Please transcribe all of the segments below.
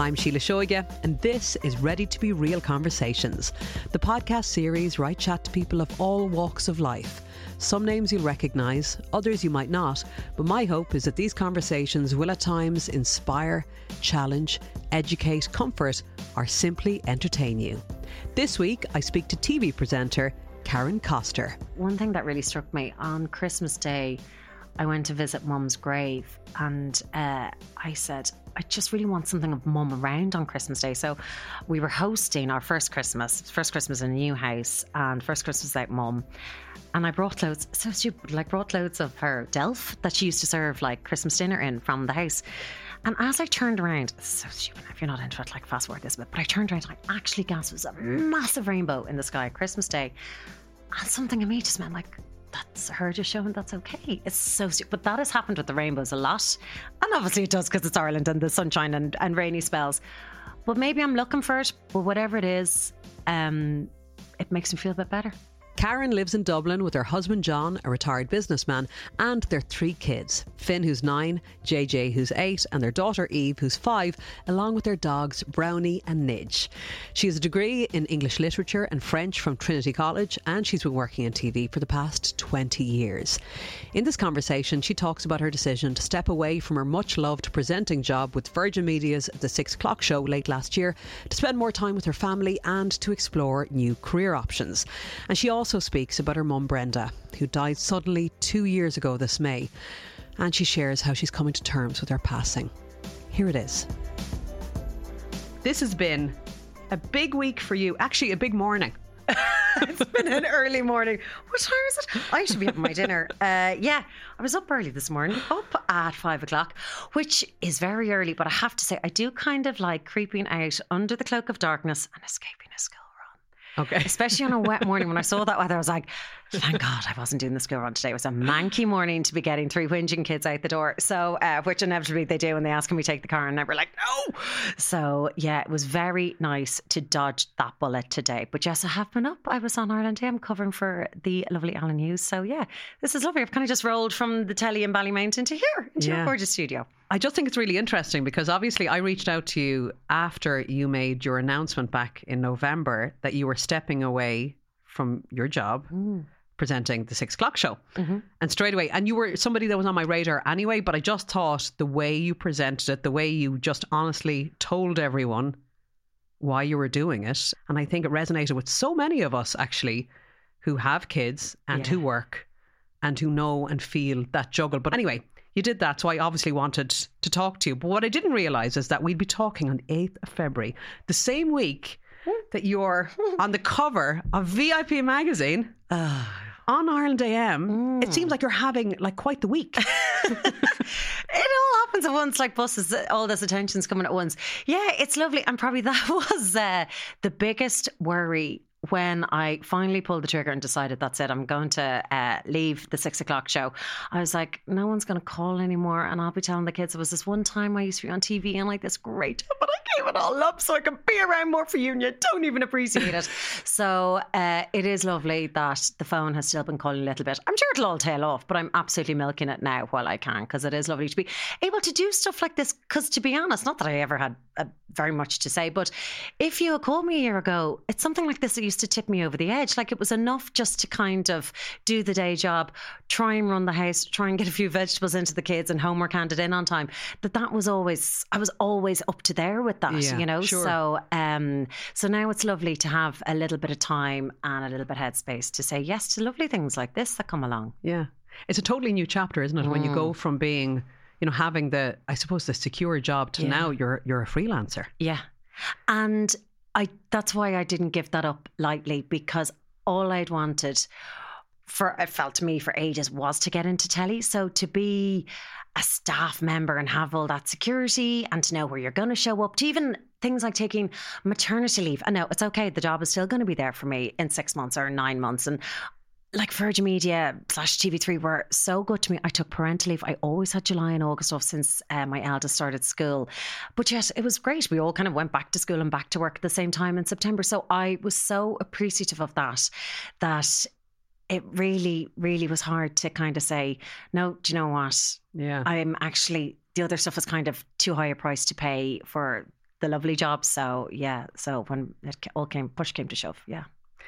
I'm Sheila Shoige, and this is Ready to Be Real Conversations, the podcast series where I chat to people of all walks of life. Some names you'll recognise, others you might not, but my hope is that these conversations will at times inspire, challenge, educate, comfort, or simply entertain you. This week, I speak to TV presenter Karen Koster. One thing that really struck me, on Christmas Day, I went to visit Mum's grave, and I said, I just really want something of Mum around on Christmas Day. So we were hosting our first Christmas in a new house, and first Christmas without Mum. And I brought loads, so stupid, like brought loads of her Delph that she used to serve like Christmas dinner in from the house. And as I turned around, so stupid, if you're not into it, like fast forward this bit, but I turned around and I actually gasped, it was a massive rainbow in the sky at Christmas Day. And something in me just meant like, that's her just showing that's okay. It's so stupid. But that has happened with the rainbows a lot. And obviously it does because it's Ireland and the sunshine and rainy spells. But maybe I'm looking for it. But whatever it is, it makes me feel a bit better. Karen lives in Dublin with her husband John, a retired businessman, and their three kids. Finn, who's 9, JJ, who's 8, and their daughter Eve, who's 5, along with their dogs Brownie and Nidge. She has a degree in English literature and French from Trinity College, and she's been working in TV for the past 20 years. In this conversation, she talks about her decision to step away from her much-loved presenting job with Virgin Media's The 6 O'Clock Show late last year to spend more time with her family and to explore new career options. And she also speaks about her mum Brenda, who died suddenly 2 years ago this May, and she shares how she's coming to terms with her passing. Here it is. This has been a big week for you, actually a big morning. It's been an early morning. What time is it? I should be having my dinner. Yeah, I was up early this morning, up at 5 o'clock, which is very early, but I have to say I do kind of like creeping out under the cloak of darkness and escaping a school. Okay. Especially on a wet morning. When I saw that weather, I was like, thank God I wasn't doing the school run today. It was a manky morning to be getting three whinging kids out the door. So, which inevitably they do when they ask, can we take the car? And we're like, no. So, yeah, it was very nice to dodge that bullet today. But yes, I have been up. I was on Ireland AM covering for the lovely Alan Hughes. So, yeah, this is lovely. I've kind of just rolled from the telly in Ballymount into here, into your gorgeous studio. I just think it's really interesting because obviously I reached out to you after you made your announcement back in November that you were stepping away from your job presenting the 6 O'Clock Show. Mm-hmm. And straight away, and you were somebody that was on my radar anyway, but I just thought the way you presented it, the way you just honestly told everyone why you were doing it. And I think it resonated with so many of us actually who have kids and who work and who know and feel that juggle. But anyway, you did that, so I obviously wanted to talk to you. But what I didn't realise is that we'd be talking on 8th of February, the same week that you're on the cover of VIP magazine on Ireland AM. It seems like you're having like quite the week. all happens at once, like buses, all this attention's coming at once. Yeah, it's lovely. And probably that was the biggest worry when I finally pulled the trigger and decided, that's it, I'm going to leave the 6 o'clock show. I was like, no one's going to call anymore, and I'll be telling the kids, it was this one time I used to be on TV and like this great, but I gave it all up so I could be around more for you, and you don't even appreciate it. So it is lovely that the phone has still been calling a little bit. I'm sure it'll all tail off, but I'm absolutely milking it now while I can, because it is lovely to be able to do stuff like this. Because to be honest, not that I ever had very much to say, but if you had called me a year ago, it's something like this that used to tip me over the edge. Like, it was enough just to kind of do the day job, try and run the house, try and get a few vegetables into the kids and homework handed in on time. That was always, I was always up to there with that, yeah, you know. Sure. So now it's lovely to have a little bit of time and a little bit of headspace to say yes to lovely things like this that come along. Yeah, it's a totally new chapter, isn't it? When you go from being, you know, having the, I suppose, the secure job to now you're a freelancer. Yeah. And that's why I didn't give that up lightly, because all I'd wanted for ages was to get into telly. So to be a staff member and have all that security and to know where you're going to show up to, even things like taking maternity leave. I know it's okay. The job is still going to be there for me in 6 months or 9 months. And like Virgin Media / TV3 were so good to me. I took parental leave. I always had July and August off since my eldest started school. But yet it was great. We all kind of went back to school and back to work at the same time in September. So I was so appreciative of that it really, really was hard to kind of say, no, do you know what? Yeah, I'm actually, the other stuff is kind of too high a price to pay for the lovely job. So yeah, so when it all came, push came to shove, yeah.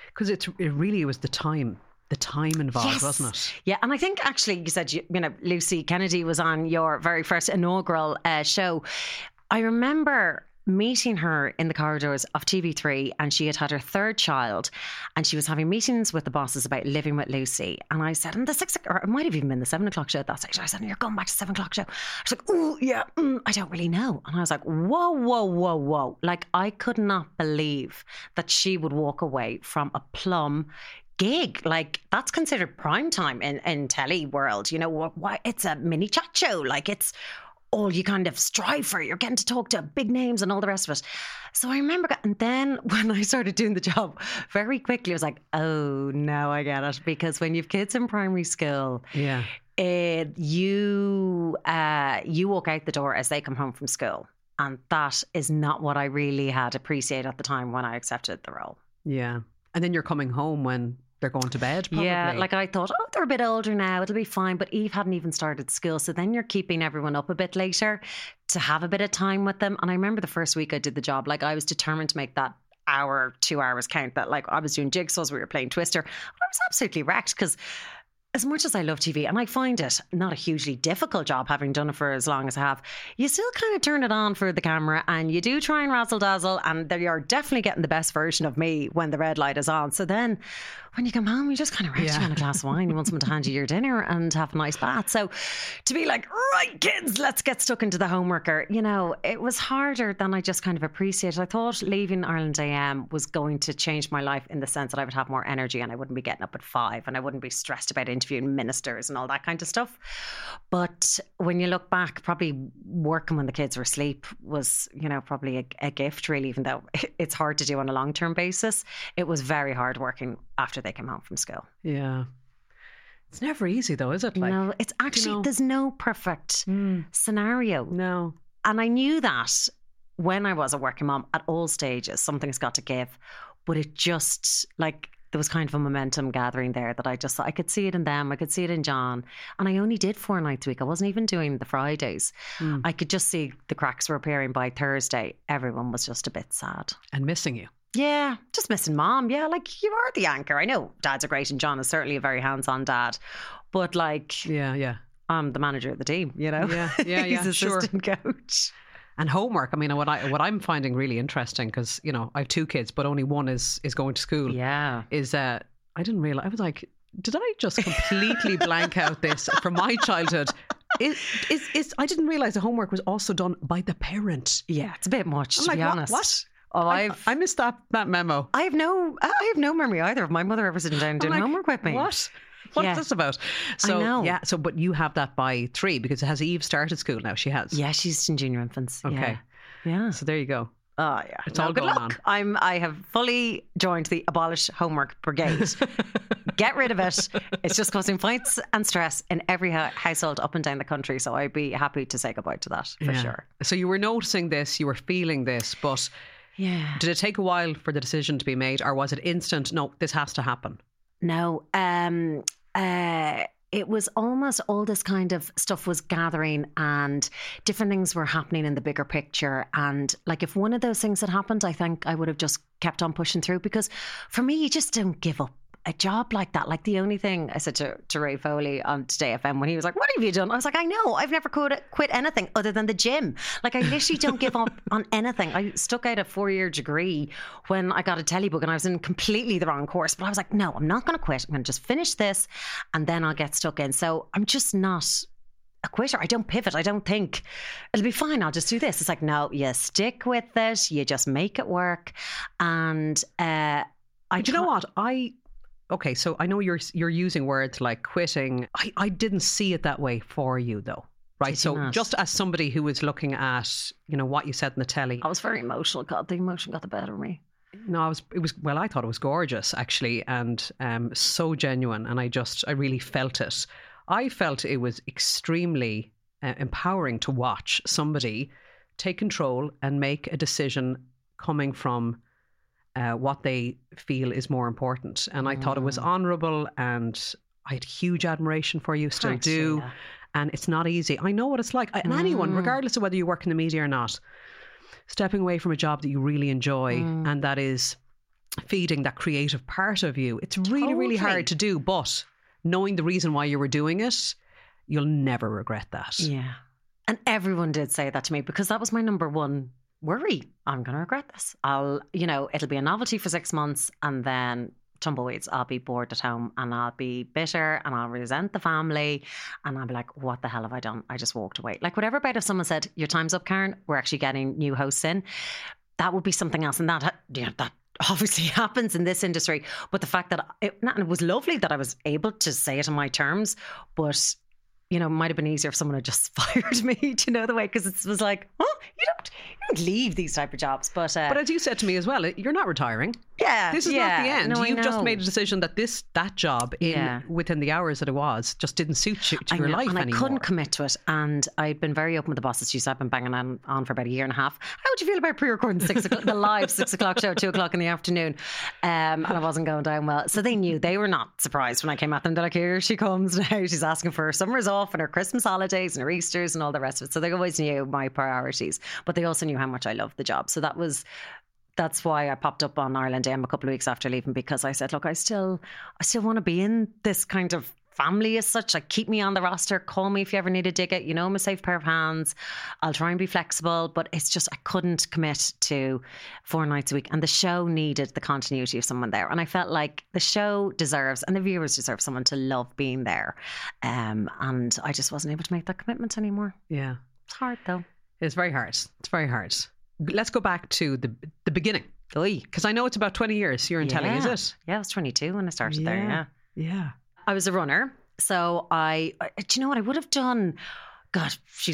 Because it really was the time. The time involved, yes, wasn't it? Yeah, and I think actually you said, you know, Lucy Kennedy was on your very first inaugural show. I remember meeting her in the corridors of TV3, and she had her third child, and she was having meetings with the bosses about living with Lucy. And I said, or it might have even been the 7 o'clock show at that stage. I said, you're going back to 7 o'clock show. I was like, oh yeah, I don't really know. And I was like, whoa. Like, I could not believe that she would walk away from a plum gig. Like, that's considered prime time in telly world, you know. Why, it's a mini chat show, like it's all you kind of strive for, you're getting to talk to big names and all the rest of it. So I remember, and then when I started doing the job, very quickly I was like, oh, now I get it, because when you've kids in primary school, yeah, you walk out the door as they come home from school, and that is not what I really had appreciated at the time when I accepted the role. Yeah. And then you're coming home when they're going to bed, probably. Yeah, like I thought, oh, they're a bit older now, it'll be fine. But Eve hadn't even started school. So then you're keeping everyone up a bit later to have a bit of time with them. And I remember the first week I did the job, like I was determined to make that hour, 2 hours count. That, like, I was doing jigsaws, we were playing Twister. But I was absolutely wrecked, because as much as I love TV, and I find it not a hugely difficult job, having done it for as long as I have, you still kind of turn it on for the camera and you do try and razzle dazzle, and they are definitely getting the best version of me when the red light is on. So then when you come home, you just kind of you want a glass of wine, you want someone to hand you your dinner and have a nice bath. So to be like, right kids, let's get stuck into the homeworker, you know, it was harder than I just kind of appreciated. I thought leaving Ireland AM was going to change my life in the sense that I would have more energy and I wouldn't be getting up at 5 and I wouldn't be stressed about it. Interviewing ministers and all that kind of stuff. But when you look back, probably working when the kids were asleep was, you know, probably a gift really, even though it's hard to do on a long-term basis. It was very hard working after they came home from school. Yeah. It's never easy though, is it? Like, no, it's actually, you know, there's no perfect scenario. No. And I knew that when I was a working mom at all stages, something's got to give. But it just, like, there was kind of a momentum gathering there that I just thought, I could see it in them, I could see it in John. And I only did 4 nights a week. I wasn't even doing the Fridays. I could just see the cracks were appearing. By Thursday, everyone was just a bit sad. And missing you. Yeah, just missing mom. Yeah, like, you are the anchor. I know dads are great, and John is certainly a very hands-on dad. But like, yeah, I'm the manager of the team, you know. Yeah, he's assistant coach. And homework. I mean, what I'm finding really interesting, because, you know, I have 2 kids, but only one is going to school. Yeah, is I didn't realize. I was like, did I just completely blank out this from my childhood? I didn't realize the homework was also done by the parent. Yeah, it's a bit much. I'm to like, be honest. What? Oh, I missed that memo. I have no memory either of my mother ever sitting down doing homework with me. What? What's this about? So, I know. Yeah, so, but you have that by three, because has Eve started school now? She has. Yeah, she's in junior infants. Okay. Yeah. So there you go. Oh yeah, it's all good going luck. On. I have fully joined the abolish homework brigade. Get rid of it. It's just causing fights and stress in every household up and down the country. So I'd be happy to say goodbye to that for sure. So you were noticing this, you were feeling this, but did it take a while for the decision to be made, or was it instant? No, this has to happen. No. It was almost all this kind of stuff was gathering and different things were happening in the bigger picture. And like, if one of those things had happened, I think I would have just kept on pushing through, because for me, you just don't give up a job like that. Like, the only thing I said to Ray Foley on Today FM when he was like, what have you done? I was like, I know, I've never quit anything other than the gym. Like, I literally don't give up on anything. I stuck out a 4-year degree when I got a telebook and I was in completely the wrong course, but I was like, no, I'm not going to quit. I'm going to just finish this and then I'll get stuck in. So I'm just not a quitter. I don't pivot. I don't think it'll be fine, I'll just do this. It's like, no, you stick with it. You just make it work. And do you know what? Okay, so I know you're using words like quitting. I didn't see it that way for you, though, right? So not? Just as somebody who was looking at, you know, what you said in the telly. I was very emotional. God, the emotion got the better of me. No, I thought it was gorgeous, actually, and so genuine. And I really felt it. I felt it was extremely empowering to watch somebody take control and make a decision coming from what they feel is more important. And I thought it was honourable, and I had huge admiration for you, still do. Yeah. And it's not easy. I know what it's like. And anyone, regardless of whether you work in the media or not, stepping away from a job that you really enjoy and that is feeding that creative part of you, it's really, really hard to do. But knowing the reason why you were doing it, you'll never regret that. Yeah. And everyone did say that to me, because that was my number one worry. I'm going to regret this. It'll be a novelty for 6 months and then tumbleweeds. I'll be bored at home and I'll be bitter and I'll resent the family and I'll be like, what the hell have I done? I just walked away. Like, whatever about if someone said, your time's up, Karen, we're actually getting new hosts in. That would be something else. And that obviously happens in this industry. But the fact that it was lovely that I was able to say it on my terms, but you know, it might have been easier if someone had just fired me, do you know, the way, because it was like, oh, you don't leave these type of jobs. But as you said to me as well, you're not retiring. Yeah. This is not the end. No, you've just made a decision that that job within the hours that it was just didn't suit you to your life anymore. And I couldn't commit to it. And I'd been very open with the bosses. She said, I've been banging on for about a year and a half. How would you feel about pre-recording 6 o'clock, the live 6 o'clock show, 2 o'clock in the afternoon? And I wasn't going down well. So they knew, they were not surprised when I came at them. They're like, here she comes now. She's asking for her summers off and her Christmas holidays and her Easters and all the rest of it. So they always knew my priorities, but they also knew how much I loved the job. So that's why I popped up on Ireland AM a couple of weeks after leaving, because I said, look, I still want to be in this kind of family as such. Like, keep me on the roster, call me if you ever need a dig it, you know, I'm a safe pair of hands. I'll try and be flexible, but it's just, I couldn't commit to 4 nights a week, and the show needed the continuity of someone there. And I felt like the show deserves, and the viewers deserve, someone to love being there, and I just wasn't able to make that commitment anymore. Yeah, it's hard though. It's very hard. Let's go back to the beginning, because I know it's about 20 years you're in telly, is it? Yeah, I was 22 when I started there. Yeah. I was a runner, so do you know what I would have done? God,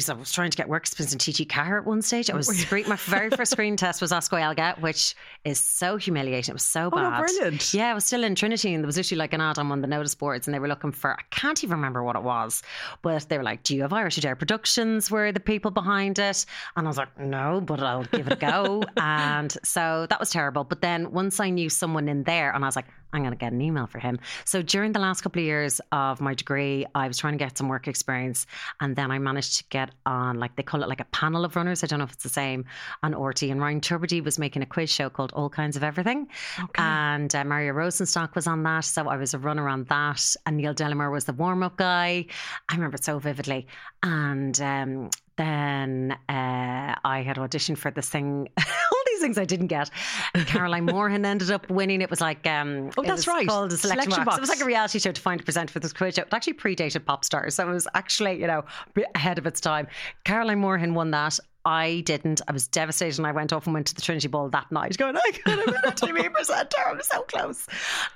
I was trying to get work experience in TG Car at one stage. My very first screen test was Oscar Elga, which is so humiliating. It was so bad. Oh, no, brilliant. Yeah, I was still in Trinity and there was literally like an ad on one of the notice boards, and they were looking for, I can't even remember what it was, but they were like, do you have Adair Productions were the people behind it? And I was like, no, but I'll give it a go. And so that was terrible. But then once I knew someone in there, and I was like, I'm going to get an email for him. So during the last couple of years of my degree, I was trying to get some work experience, and then I managed to get on, like they call it like a panel of runners, I don't know if it's the same, on RTÉ, and Ryan Tubridy was making a quiz show called All Kinds of Everything. Okay. And Mario Rosenstock was on that, so I was a runner on that, and Neil Delamere was the warm-up guy. I remember it so vividly. And then I had auditioned for this thing things I didn't get. Caroline Morahan ended up winning. It was like called a selection box. It was like a reality show to find a presenter for this quiz show. It actually predated Pop Stars, so it was actually ahead of its time. Caroline Morahan won that. I didn't. I was devastated, and I went off and went to the Trinity Ball that night going, I could have been a TV presenter. I'm so close.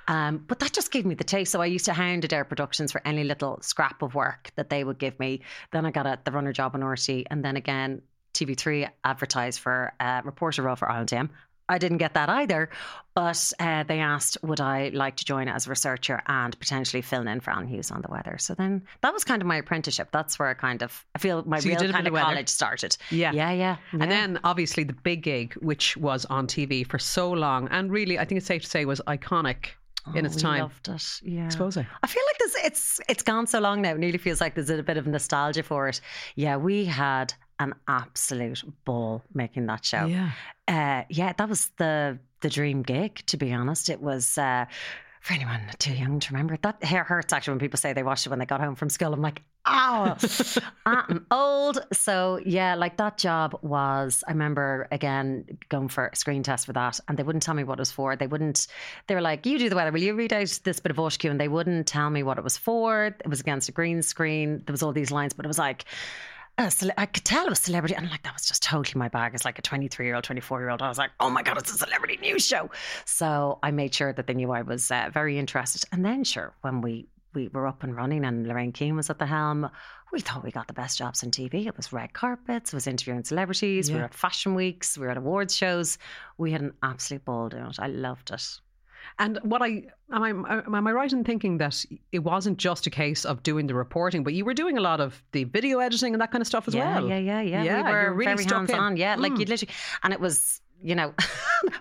But that just gave me the taste. So I used to hound Adair Productions for any little scrap of work that they would give me. Then I got the runner job on RTÉ, and then again, TV3 advertised for a reporter role for Ireland AM. I didn't get that either, but they asked, would I like to join as a researcher and potentially fill in for Alan Hughes on the weather? So then that was kind of my apprenticeship. That's where I feel my real kind of college started. Yeah. And then obviously the big gig, which was on TV for so long, and really, I think it's safe to say was iconic in its time. Loved it. Yeah. Exposure. I feel like it's gone so long now. It nearly feels like there's a bit of nostalgia for it. Yeah, we had an absolute ball making that show. Yeah, that was the dream gig, to be honest. It was, for anyone too young to remember, that hair hurts actually when people say they watched it when they got home from school. I'm like, ow, I'm old. So yeah, like that job was, I remember again going for a screen test for that, and they wouldn't tell me what it was for. They were like, you do the weather, will you read out this bit of Oisciú? And they wouldn't tell me what it was for. It was against a green screen. There was all these lines, but it was like, I could tell it was celebrity, and I'm like, that was just totally my bag. It's like a 23-year-old, 24-year-old. I was like, oh my God, it's a celebrity news show. So I made sure that they knew I was very interested. And then sure, when we were up and running and Lorraine Keane was at the helm, we thought we got the best jobs on TV. It was red carpets, it was interviewing celebrities, we were at fashion weeks, we were at awards shows. We had an absolute ball doing it. I loved it. And am I right in thinking that it wasn't just a case of doing the reporting, but you were doing a lot of the video editing and that kind of stuff as well? Yeah. We were really very hands-on. Yeah, like you'd literally, and it was, you know,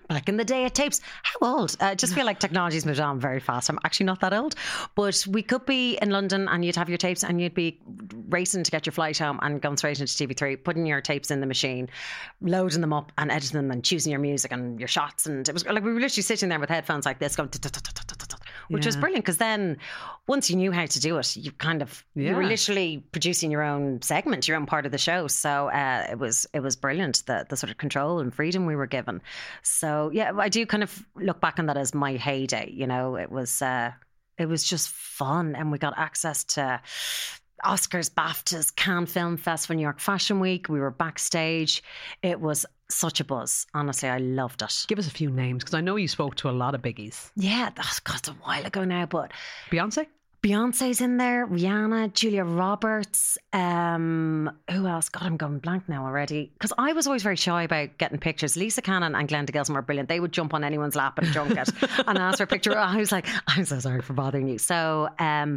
back in the day at tapes, how old? I just feel like technology's moved on very fast. I'm actually not that old, but we could be in London and you'd have your tapes and you'd be racing to get your flight home and going straight into TV3, putting your tapes in the machine, loading them up and editing them and choosing your music and your shots. And it was like we were literally sitting there with headphones like this going, which was brilliant, because then once you knew how to do it, you kind of you were literally producing your own segment, your own part of the show. So it was brilliant, the sort of control and freedom we were given. So yeah, I do kind of look back on that as my heyday. You know, it was just fun, and we got access to Oscars, BAFTAs, Cannes Film Fest for New York Fashion Week. We were backstage. It was such a buzz. Honestly, I loved it. Give us a few names, because I know you spoke to a lot of biggies. Yeah, that's a while ago now, but Beyonce? Beyonce's in there, Rihanna, Julia Roberts, who else? God, I'm going blank now already. Because I was always very shy about getting pictures. Lisa Cannon and Glenda Gilson were brilliant. They would jump on anyone's lap at a junket and ask for a picture. I was like, I'm so sorry for bothering you. So, God,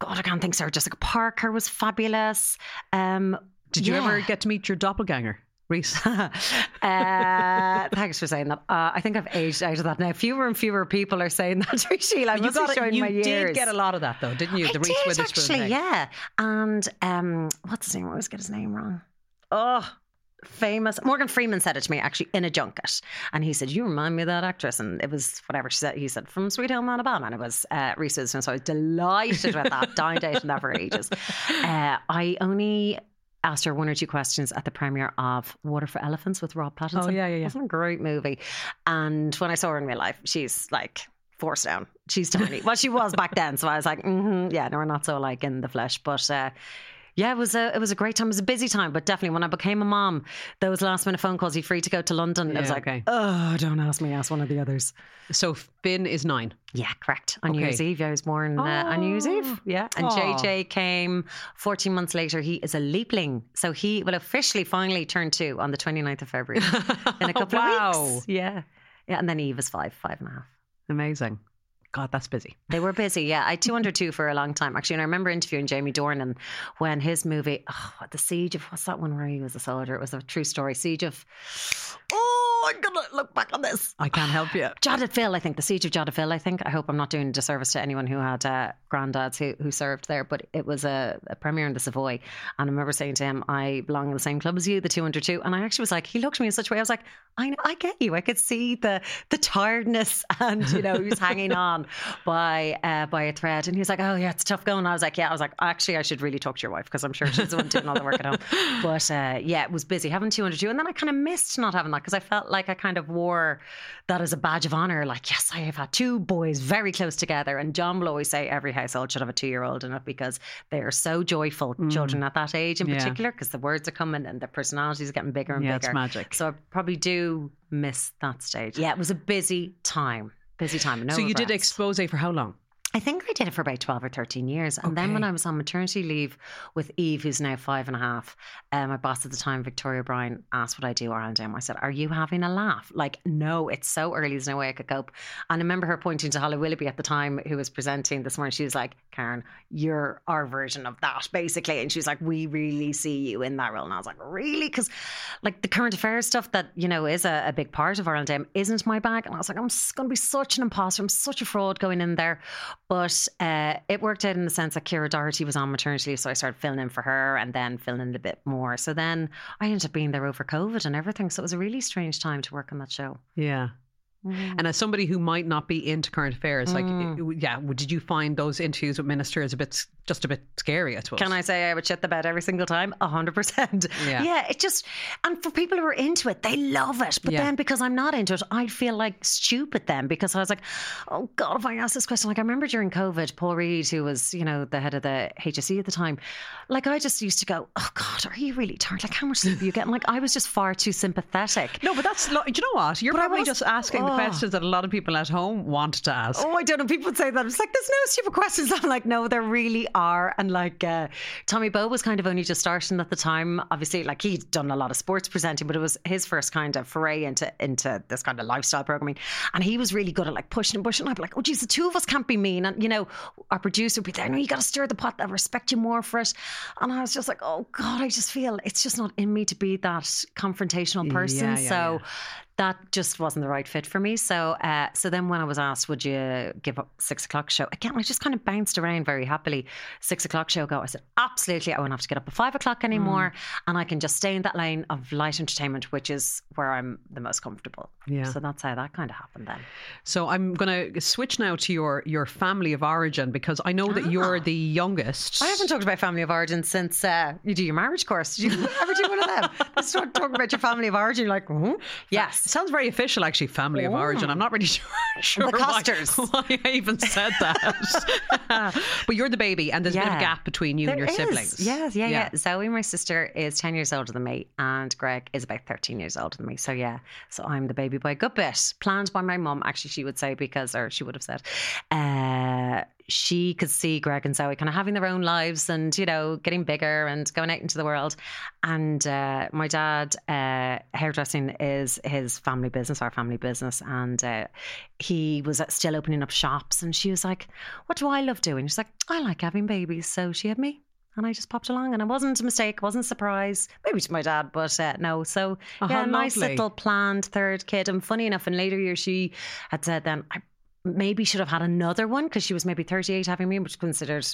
I can't think. Sarah Jessica Parker was fabulous. Did you ever get to meet your doppelganger? Reese. Thanks for saying that. I think I've aged out of that now. Fewer and fewer people are saying that to me, Sheila. You did get a lot of that though, didn't you? The Reese Witherspoon thing. Yeah. And what's his name? I always get his name wrong. Oh, famous. Morgan Freeman said it to me actually in a junket, and he said, you remind me of that actress, and it was whatever she said. He said, from Sweet Home Alabama, and it was Reese Witherspoon. So I was delighted with that. Down dating that for ages. I only asked her one or two questions at the premiere of Water for Elephants with Rob Pattinson. Oh, yeah. It was a great movie. And when I saw her in real life, she's like 4 stone. She's tiny. Well, she was back then. So I was like, yeah, no, we're not so alike in the flesh. But yeah, it was a great time. It was a busy time, but definitely when I became a mom, those last minute phone calls, are you free to go to London? Yeah, I was like, oh, don't ask me, ask one of the others. So Finn is 9. Yeah, correct. On New Year's Eve. I was born on New Year's Eve. Yeah. And JJ came 14 months later. He is a leapling. So he will officially finally turn 2 on the 29th of February in a couple of weeks. Yeah. Yeah. And then Eve is 5.5. Amazing. God, that's busy. They were busy, yeah. I 202 for a long time, actually. And I remember interviewing Jamie Dornan when his movie, The Siege of, what's that one where he was a soldier? It was a true story. Siege of, I'm going to look back on this. I can't help you. Jodatville, I think. The Siege of Jodatville, I think. I hope I'm not doing a disservice to anyone who had granddads who served there, but it was a premiere in the Savoy. And I remember saying to him, I belong in the same club as you, the 202. And I actually was like, he looked at me in such a way, I was like, I get you. I could see the tiredness and, you know, he was hanging on by a thread. And he was like, oh yeah, it's tough going. I was like, actually, I should really talk to your wife, because I'm sure she's the one doing all the work at home. But yeah, it was busy having 202. And then I kind of missed not having that, because I felt like I kind of wore that as a badge of honour. Like, yes, I have had two boys very close together. And John will always say every household should have a 2-year-old in it because they are so joyful, children at that age in particular, because the words are coming and their personalities are getting bigger and bigger. It's magic. So I probably do miss that stage. Yeah, it was a busy time. Busy time. No so you regrets. Did Exposé for how long? I think I did it for about 12 or 13 years. And then when I was on maternity leave with Eve, who's now 5.5, my boss at the time, Victoria O'Brien, asked what I do Ireland AM. I said, are you having a laugh? Like, no, it's so early. There's no way I could cope. And I remember her pointing to Holly Willoughby at the time, who was presenting This Morning. She was like, Karen, you're our version of that, basically. And she was like, we really see you in that role. And I was like, really? Because like the current affairs stuff that, you know, is a big part of Ireland AM isn't my bag. And I was like, I'm going to be such an imposter. I'm such a fraud going in there. But it worked out in the sense that Ciara Doherty was on maternity leave, so I started filling in for her and then filling in a bit more. So then I ended up being there over COVID and everything. So it was a really strange time to work on that show. Yeah. Mm. And as somebody who might not be into current affairs, did you find those interviews with ministers a bit scary, I suppose? Can I say I would shit the bed every single time? 100%. Yeah, it just, and for people who are into it, they love it. But then because I'm not into it, I feel like stupid then because I was like, oh God, if I ask this question, like I remember during COVID, Paul Reid, who was, you know, the head of the HSE at the time, like I just used to go, oh God, are you really tired? Like how much sleep are you getting? Like I was just far too sympathetic. No, but that's, do you know what? You're probably just asking the questions that a lot of people at home wanted to ask. Oh, I don't know. People say that. It's like, there's no stupid questions. I'm like, no, there really are. And like, Tommy Bowe was kind of only just starting at the time. Obviously, like he'd done a lot of sports presenting, but it was his first kind of foray into this kind of lifestyle programming. And he was really good at like pushing and pushing. I'd be like, oh geez, the two of us can't be mean. And you know, our producer would be there, no, you got to stir the pot. They'll respect you more for it. And I was just like, oh God, I just feel it's just not in me to be that confrontational person. That just wasn't the right fit for me. So then when I was asked, would you give up 6 o'clock show? Again, I just kind of bounced around very happily. 6 o'clock show go. I said, absolutely. I won't have to get up at 5 o'clock anymore. And I can just stay in that lane of light entertainment, which is where I'm the most comfortable. Yeah. So that's how that kind of happened then. So I'm going to switch now to your family of origin, because I know that you're the youngest. I haven't talked about family of origin since you do your marriage course. Did you ever do one of them? Let's start talking about your family of origin. You're like, yes. It sounds very official, actually, family of origin. I'm not really sure the Costers. Why I even said that. But you're the baby, and there's a bit of a gap between you and your siblings. Yeah. Zoe, my sister, is 10 years older than me, and Greg is about 13 years older than me. So, so I'm the baby by a good bit. Planned by my mum, actually, she would say, or she would have said, she could see Greg and Zoe kind of having their own lives and, you know, getting bigger and going out into the world. And my dad, hairdressing is his family business, our family business. And he was still opening up shops. And she was like, what do I love doing? She's like, I like having babies. So she had me. And I just popped along, and it wasn't a mistake, wasn't a surprise, maybe to my dad, but no. So nice little planned third kid. And funny enough, in later years, she had said then, I maybe should have had another one, because she was maybe 38 having me, which considered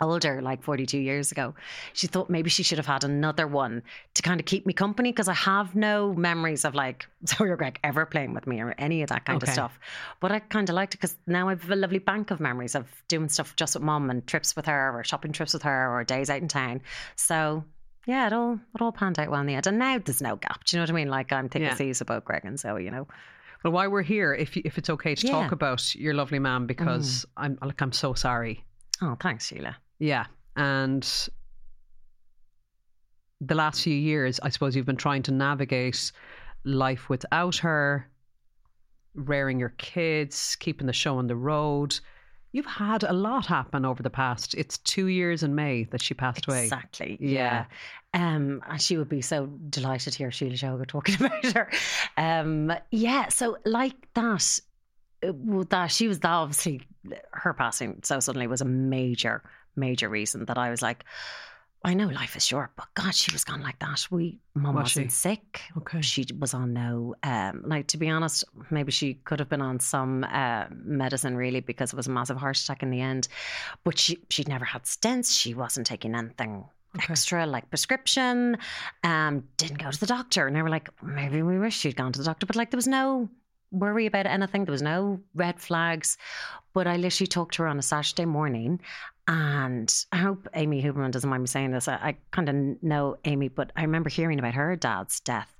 older, like 42 years ago. She thought maybe she should have had another one to kind of keep me company, because I have no memories of like Zoe or Greg ever playing with me or any of that kind of stuff. But I kind of liked it, because now I have a lovely bank of memories of doing stuff just with mum, and trips with her, or shopping trips with her, or days out in town. So it all panned out well in the end. And now there's no gap. Do you know what I mean? Like I'm thick as thieves about Greg and Zoe, you know. Well, while we're here, if it's okay to talk about your lovely mum, because I'm so sorry. Oh, thanks, Sheila. Yeah. And the last few years, I suppose you've been trying to navigate life without her, rearing your kids, keeping the show on the road. You've had a lot happen over the past. It's 2 years in May that she passed away. Exactly. Yeah. And she would be so delighted to hear Sheila Shoige talking about her. So like that, she was obviously, her passing so suddenly was a major reason that I was like, I know life is short, but God, she was gone like that. Mum wasn't sick. Okay. She was on no, to be honest, maybe she could have been on some medicine really, because it was a massive heart attack in the end. But she'd never had stents. She wasn't taking anything extra, like prescription. Didn't go to the doctor. And they were like, maybe we wish she'd gone to the doctor. But like there was no worry about anything. There was no red flags. But I literally talked to her on a Saturday morning. And I hope Amy Huberman doesn't mind me saying this. I kind of know Amy, but I remember hearing about her dad's death.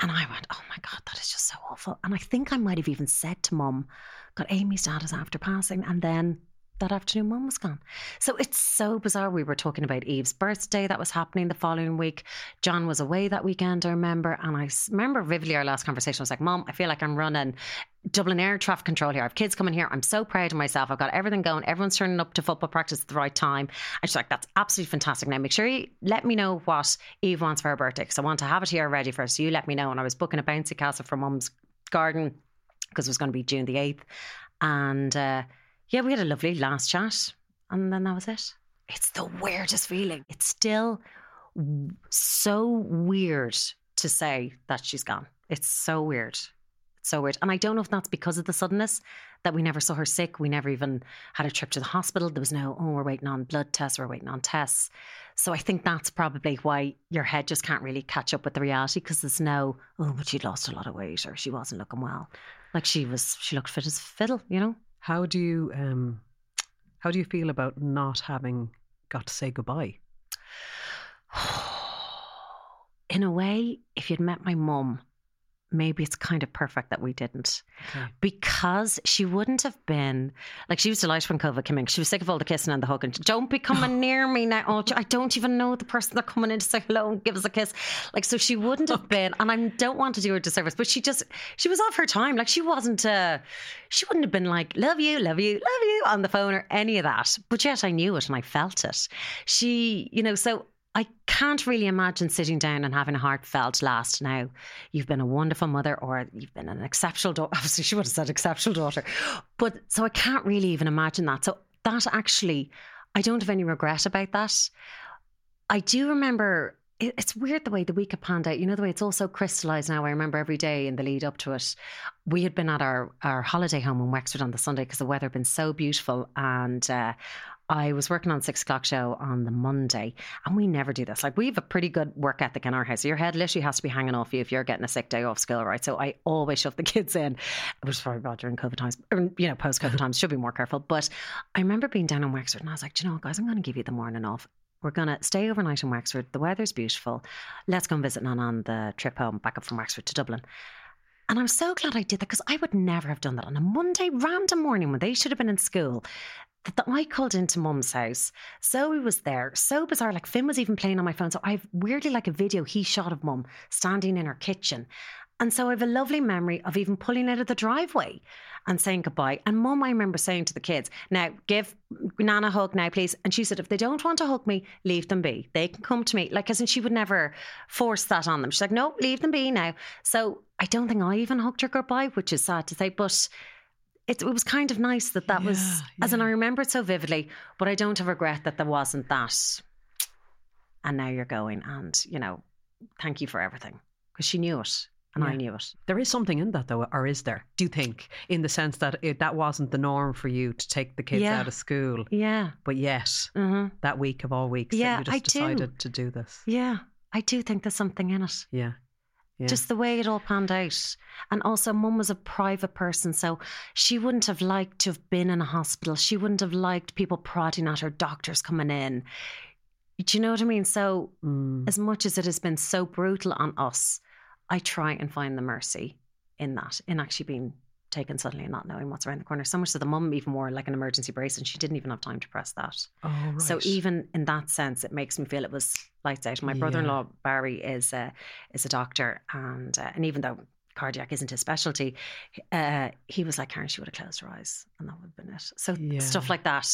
And I went, oh my God, that is just so awful. And I think I might have even said to Mum, God, Amy's dad is after passing. And then that afternoon, Mum was gone. So it's so bizarre. We were talking about Eve's birthday that was happening the following week. John was away that weekend, I remember. And I remember vividly our last conversation. I was like, Mum, I feel like I'm running Dublin air traffic control here. I have kids coming here. I'm so proud of myself. I've got everything going. Everyone's turning up to football practice at the right time. And she's like, that's absolutely fantastic. Now make sure you let me know what Eve wants for her birthday, because I want to have it here ready for her. So you let me know. And I was booking a bouncy castle for Mum's garden, because it was going to be June the 8th. And yeah, we had a lovely last chat, and then that was it. It's the weirdest feeling. It's still so weird to say that she's gone. It's so weird. So weird. And I don't know if that's because of the suddenness, that we never saw her sick. We never even had a trip to the hospital. There was no, oh, we're waiting on blood tests, we're waiting on tests. So I think that's probably why your head just can't really catch up with the reality, because there's no, oh, but she'd lost a lot of weight, or she wasn't looking well. Like she looked fit as a fiddle, you know? How do you feel about not having got to say goodbye? In a way, if you'd met my mum, maybe it's kind of perfect that we didn't, okay, because she wouldn't have been like, she was delighted when COVID came in. She was sick of all the kissing and the hugging. Don't be coming near me now. Oh, I don't even know the person that coming in to say hello and give us a kiss. Like, so she wouldn't have been, and I don't want to do her a disservice, but she was off her time. Like she wouldn't have been like, love you on the phone or any of that. But yet I knew it and I felt it. She, you know, so I can't really imagine sitting down and having a heartfelt last. Now, you've been a wonderful mother, or you've been an exceptional daughter. Obviously, she would have said exceptional daughter. But so I can't really even imagine that. So that actually, I don't have any regret about that. I do remember, it's weird the way the week had panned out. You know, the way it's all so crystallised now. I remember every day in the lead up to it, we had been at our holiday home in Wexford on the Sunday, because the weather had been so beautiful, and I was working on 6 o'clock show on the Monday, and we never do this. Like, we have a pretty good work ethic in our house. Your head literally has to be hanging off you if you're getting a sick day off school, right? So I always shove the kids in, which is probably bad during COVID times, or, you know, post-COVID times, should be more careful. But I remember being down in Wexford, and I was like, do you know what, guys, I'm going to give you the morning off. We're going to stay overnight in Wexford. The weather's beautiful. Let's go and visit Nan on the trip home, back up from Wexford to Dublin. And I'm so glad I did that, because I would never have done that on a Monday random morning when they should have been in school. That I called into Mum's house. Zoe was there. So bizarre. Like, Finn was even playing on my phone. So I've weirdly like a video he shot of Mum standing in her kitchen. And so I have a lovely memory of even pulling out of the driveway and saying goodbye. And Mum, I remember saying to the kids, now give Nana a hug now, please. And she said, if they don't want to hug me, leave them be. They can come to me. Like, as in she would never force that on them. She's like, no, leave them be now. So I don't think I even hugged her goodbye, which is sad to say, but it was kind of nice that was, as in I remember it so vividly, but I don't have regret that there wasn't that. And now you're going, and, you know, thank you for everything, because she knew it and I knew it. There is something in that though, or is there, do you think, in the sense that that wasn't the norm for you to take the kids out of school. Yeah. But yet, that week of all weeks, that you just decided to do this. Yeah, I do think there's something in it. Yeah. Yeah. Just the way it all panned out. And also, Mum was a private person, so she wouldn't have liked to have been in a hospital. She wouldn't have liked people prodding at her, doctors coming in. Do you know what I mean? So as much as it has been so brutal on us, I try and find the mercy in that, in actually being taken suddenly and not knowing what's around the corner. So much so the Mum even wore like an emergency brace, and she didn't even have time to press that. Oh, right. So even in that sense, it makes me feel it was lights out. My brother-in-law Barry is a doctor, and even though cardiac isn't his specialty, he was like, Karen, she would have closed her eyes and that would have been it. So stuff like that,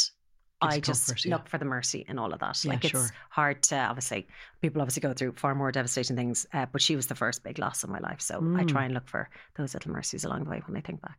I just look for the mercy in all of that. Yeah, like it's hard to, obviously, people obviously go through far more devastating things, but she was the first big loss in my life. So I try and look for those little mercies along the way when I think back.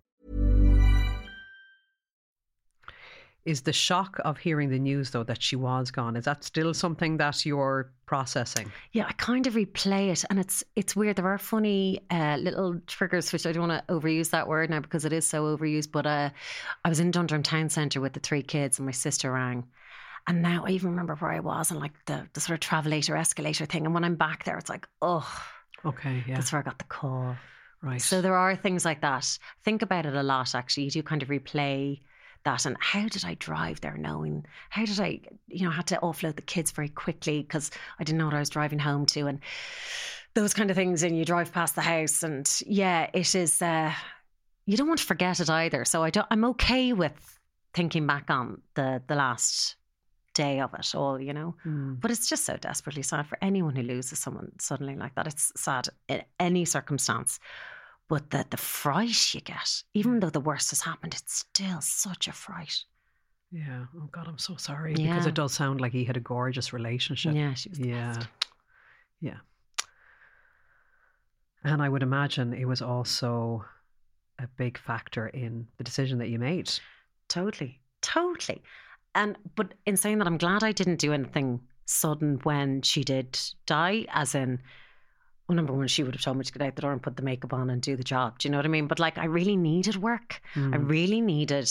Is the shock of hearing the news, though, that she was gone, is that still something that you're processing? Yeah, I kind of replay it, and it's weird. There are funny little triggers, which I don't want to overuse that word now because it is so overused, but I was in Dundrum Town Centre with the three kids and my sister rang. And now I even remember where I was and like the sort of travelator escalator thing. And when I'm back there, it's like, oh, okay, yeah, that's where I got the call. Right. So there are things like that. Think about it a lot, actually. You do kind of replay that, and how did I drive there knowing, how did I, you know, I had to offload the kids very quickly because I didn't know what I was driving home to, and those kind of things. And you drive past the house, and yeah, it is, you don't want to forget it either. So I'm okay with thinking back on the last day of it all, you know, but it's just so desperately sad for anyone who loses someone suddenly like that. It's sad in any circumstance. But the fright you get, even though the worst has happened, it's still such a fright. Yeah. Oh, God, I'm so sorry. Yeah. Because it does sound like he had a gorgeous relationship. Yeah, she was the best. Yeah. And I would imagine it was also a big factor in the decision that you made. Totally. But in saying that, I'm glad I didn't do anything sudden when she did die, as in, well, number one, she would have told me to get out the door and put the makeup on and do the job. Do you know what I mean? But like, I really needed work. I really needed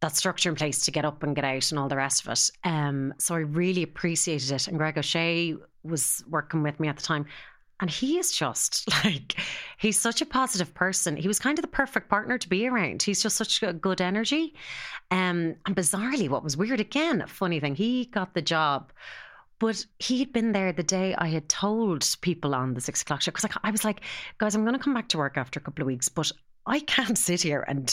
that structure in place to get up and get out and all the rest of it. So I really appreciated it. And Greg O'Shea was working with me at the time. And he is just like, he's such a positive person. He was kind of the perfect partner to be around. He's just such a good energy. And bizarrely, what was weird, again, a funny thing, he got the job. But he had been there the day I had told people on the 6 o'clock show, because I was like, guys, I'm going to come back to work after a couple of weeks, but I can't sit here and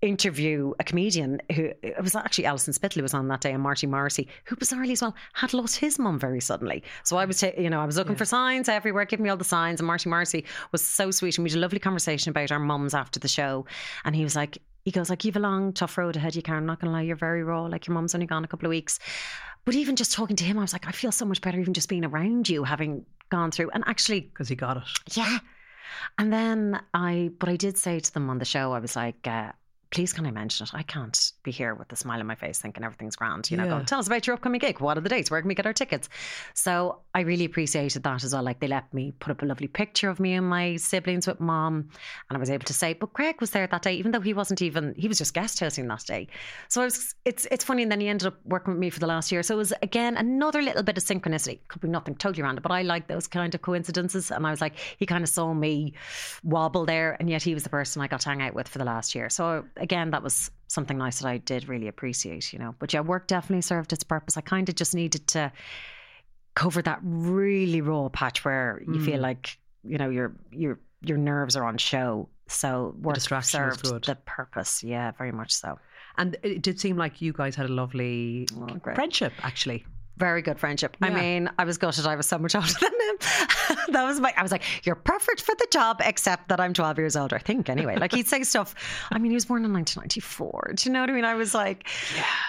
interview a comedian who, it was actually Alison Spitley was on that day, and Marty Morrissey, who bizarrely as well had lost his mum very suddenly. So I was, I was looking for signs everywhere, give me all the signs. And Marty Morrissey was so sweet, and we had a lovely conversation about our mums after the show. And he was like, you've a long, tough road ahead, you, Karen. I'm not going to lie, you're very raw. Like, your mum's only gone a couple of weeks. But even just talking to him, I was like, I feel so much better even just being around you, having gone through. And actually, because he got it. Yeah. And then I did say to them on the show, I was like, please can I mention it? I can't be here with a smile on my face thinking everything's grand. You know, going, tell us about your upcoming gig. What are the dates? Where can we get our tickets? So I really appreciated that as well. Like, they let me put up a lovely picture of me and my siblings with mom. And I was able to say, but Greg was there that day, even though he was just guest hosting that day. So it's funny. And then he ended up working with me for the last year. So it was, again, another little bit of synchronicity. Could be nothing totally random, but I like those kind of coincidences. And I was like, he kind of saw me wobble there, and yet he was the person I got to hang out with for the last year. So again, that was something nice that I did really appreciate, you know. But yeah, work definitely served its purpose. I kind of just needed to cover that really raw patch where you feel like, you know, your nerves are on show. So work served the purpose. Yeah, very much so. And it did seem like you guys had a lovely friendship, actually. Very good friendship. Yeah. I mean, I was gutted. I was so much older than him. I was like, you're perfect for the job, except that I'm 12 years older, I think, anyway. Like, he'd say stuff. I mean, he was born in 1994. Do you know what I mean? I was like,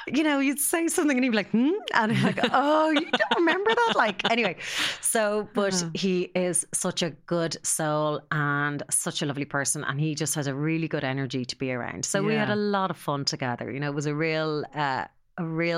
you know, you'd say something and he'd be like, And I'm like, oh, you don't remember that? Like, anyway. So, but he is such a good soul and such a lovely person. And he just has a really good energy to be around. So we had a lot of fun together. You know, it was a real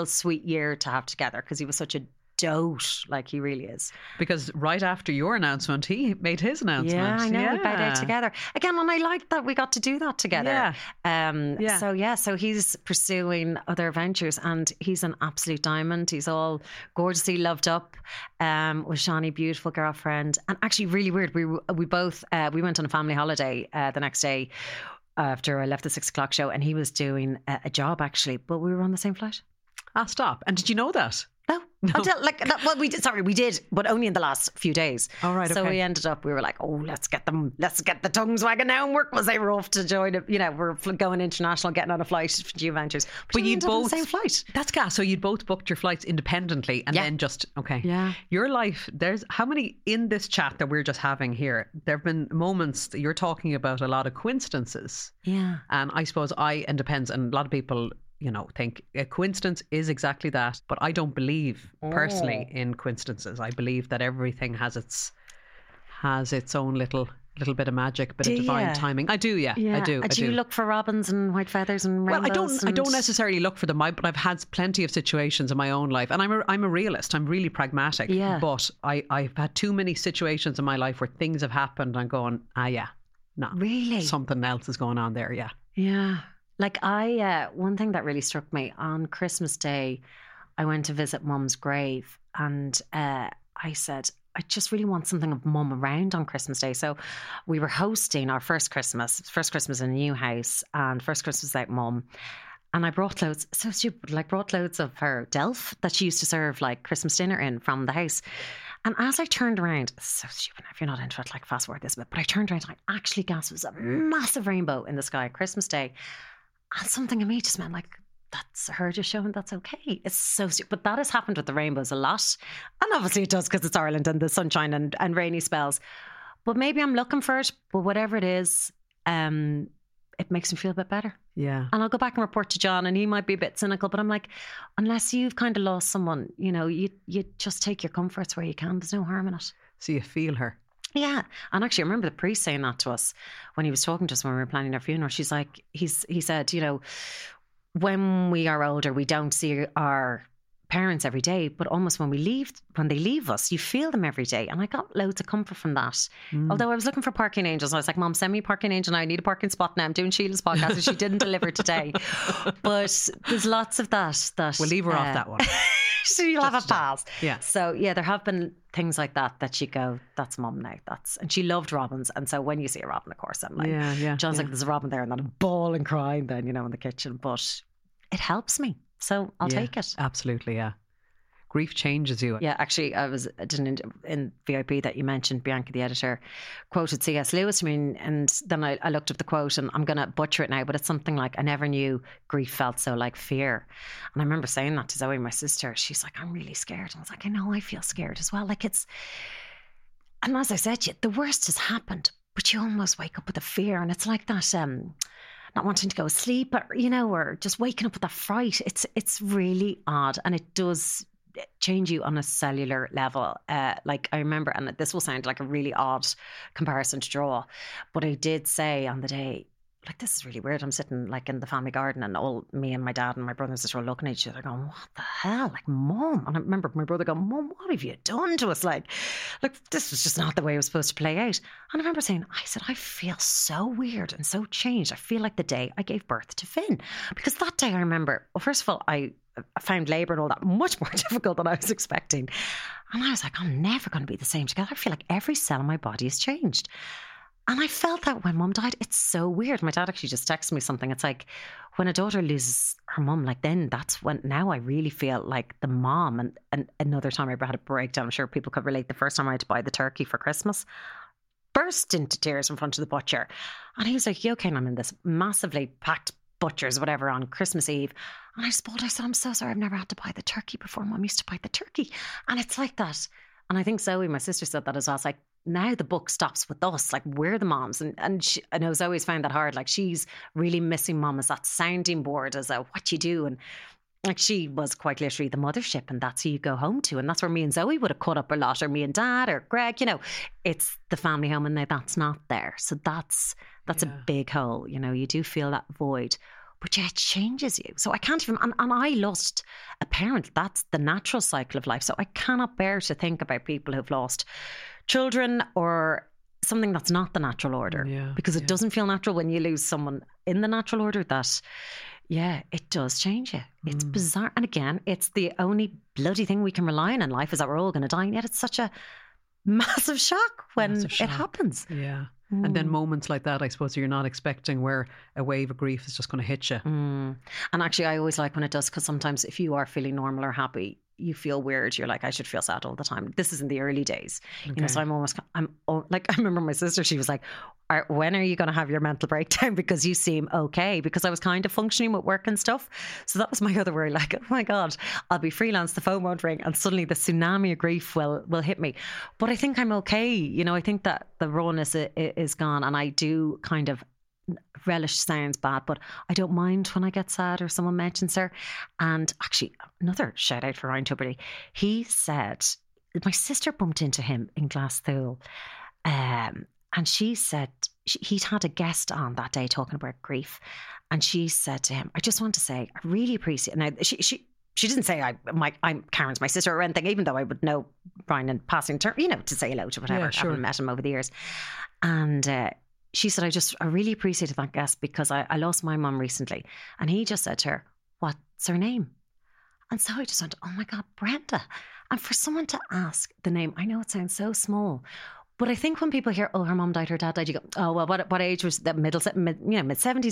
sweet year to have together, because he was such a dote, like he really is. Because right after your announcement, he made his announcement. Yeah, I know, we bowed out together. Again, and I liked that we got to do that together. Yeah. So he's pursuing other ventures, and he's an absolute diamond. He's all gorgeously loved up with Shani, beautiful girlfriend. And actually really weird, we both went on a family holiday the next day after I left the 6 o'clock show, and he was doing a job actually, but we were on the same flight. Ah, stop. And did you know that? No. We did, but only in the last few days. All right. So we ended up, we were like, oh, let's get the tongues wagging now, and work was they were off to join it. You know, we're going international, getting on a flight for Geo Ventures. But you'd both on the same flight. That's gas. So you'd both booked your flights independently, and then just okay. Yeah. Your life. There's how many in this chat that we're just having here? There have been moments that you're talking about a lot of coincidences. Yeah. And I suppose and depends, and a lot of people, you know, think a coincidence is exactly that, but I don't believe personally in coincidences. I believe that everything has its own little bit of magic, bit of divine timing. I do, I do. Do you look for robins and white feathers and rainbows? Well, I don't necessarily look for them, but I've had plenty of situations in my own life, and I'm a realist. I'm really pragmatic. Yeah. But I've had too many situations in my life where things have happened, and I'm going, really, something else is going on there. Yeah. Yeah. Like one thing that really struck me, on Christmas Day, I went to visit Mum's grave, and I said, I just really want something of Mum around on Christmas Day. So we were hosting our first Christmas in a new house, and first Christmas without Mum. And I brought loads, so stupid, like brought loads of her Delf that she used to serve like Christmas dinner in from the house. And as I turned around, so stupid, if you're not into it, like fast forward this bit, but I turned around and I actually gasped, it was a massive rainbow in the sky at Christmas Day. And something in me just meant like, that's her just showing that's okay. It's so stupid. But that has happened with the rainbows a lot. And obviously it does, because it's Ireland and the sunshine and rainy spells. But maybe I'm looking for it. But whatever it is, it makes me feel a bit better. Yeah. And I'll go back and report to John, and he might be a bit cynical, but I'm like, unless you've kind of lost someone, you know, you just take your comforts where you can. There's no harm in it. So you feel her. Yeah. And actually, I remember the priest saying that to us when he was talking to us when we were planning our funeral. She's like, he said, you know, when we are older, we don't see our parents every day, but almost when they leave us, you feel them every day. And I got loads of comfort from that. Mm. Although I was looking for parking angels. I was like, Mom, send me a parking angel now. I need a parking spot now. I'm doing Sheila's podcast, and she didn't deliver today. But there's lots of that. We'll leave her off that one. So you'll have a pass. Yeah. So yeah, there have been things like that you go, that's Mum now. And she loved robins. And so when you see a robin, of course, I'm like, John's like, there's a robin there, and then I'm bawling, crying then, you know, in the kitchen. But it helps me. So I'll take it. Absolutely, yeah. Grief changes you. Yeah, actually, I was in VIP that you mentioned, Bianca, the editor, quoted C.S. Lewis. I mean, and then I looked up the quote, and I'm going to butcher it now, but it's something like, I never knew grief felt so like fear. And I remember saying that to Zoe, my sister. She's like, I'm really scared. And I was like, I know, I feel scared as well. Like it's, and as I said to you, the worst has happened, but you almost wake up with a fear. And it's like that, not wanting to go to sleep, or, you know, or just waking up with that fright. It's really odd, and it does change you on a cellular level. Like I remember, and this will sound like a really odd comparison to draw, but I did say on the day, like, this is really weird. I'm sitting like in the family garden, and all me and my dad and my brother and sister are looking at each other going, what the hell? Like, Mum. And I remember my brother going, Mum, what have you done to us? Like, this was just not the way it was supposed to play out. And I remember saying, I said, I feel so weird and so changed. I feel like the day I gave birth to Finn. Because that day I remember, well, first of all, I found labour and all that much more difficult than I was expecting. And I was like, I'm never going to be the same together. I feel like every cell in my body has changed. And I felt that when Mum died. It's so weird. My dad actually just texted me something. It's like, when a daughter loses her mum, like then that's when, now I really feel like the mom. And another time I had a breakdown. I'm sure people could relate. The first time I had to buy the turkey for Christmas, burst into tears in front of the butcher. And he was like, you okay? And I'm in this massively packed butchers, whatever, on Christmas Eve. And I spoiled. I said, I'm so sorry. I've never had to buy the turkey before. Mum used to buy the turkey. And it's like that. And I think Zoe, my sister, said that as well. It's like, now the book stops with us. Like, we're the moms. And I know Zoe's found that hard. Like, she's really missing Mum as that sounding board, as a what you do. And like, she was quite literally the mothership, and that's who you go home to. And that's where me and Zoe would have caught up a lot, or me and Dad or Greg, you know, it's the family home, and now that's not there. So that's a big hole. You know, you do feel that void. But yeah, it changes you. So I can't even, and I lost a parent. That's the natural cycle of life. So I cannot bear to think about people who've lost children or something that's not the natural order, because it doesn't feel natural when you lose someone in the natural order. That, yeah, it does change you. It's bizarre. And again, it's the only bloody thing we can rely on in life, is that we're all going to die. And yet it's such a massive shock when it happens. Yeah. And then moments like that, I suppose, you're not expecting, where a wave of grief is just going to hit you. And actually, I always like when it does, because sometimes if you are feeling normal or happy, you feel weird. You're like, I should feel sad all the time. This is in the early days. Okay. You know, so I'm like, I remember my sister, she was like, when are you going to have your mental breakdown? Because you seem okay. Because I was kind of functioning with work and stuff. So that was my other worry. Like, oh my God, I'll be freelance, the phone won't ring, and suddenly the tsunami of grief will hit me. But I think I'm okay. You know, I think that the rawness is gone, and I do kind of relish, sounds bad, but I don't mind when I get sad or someone mentions her. And actually, another shout out for Ryan Tubridy. He said, my sister bumped into him in Glasgow, and she said he'd had a guest on that day talking about grief, and she said to him, I just want to say I really appreciate. Now she didn't say I'm Karen's my sister or anything, even though I would know Ryan in passing term, you know, to say hello to whatever. Yeah, sure. I haven't met him over the years. And she said, I really appreciated that guest, because I lost my mum recently. And he just said to her, what's her name? And so I just went, oh my God, Brenda. And for someone to ask the name, I know it sounds so small, but I think when people hear, oh, her mum died, her dad died, you go, oh, well, what age was that, mid 70s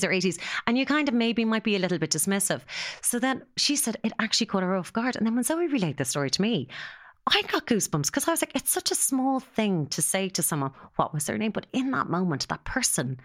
or 80s? And you kind of maybe might be a little bit dismissive. So then she said it actually caught her off guard. And then when Zoe relayed the story to me, I got goosebumps, because I was like, it's such a small thing to say to someone, what was their name? But in that moment, that person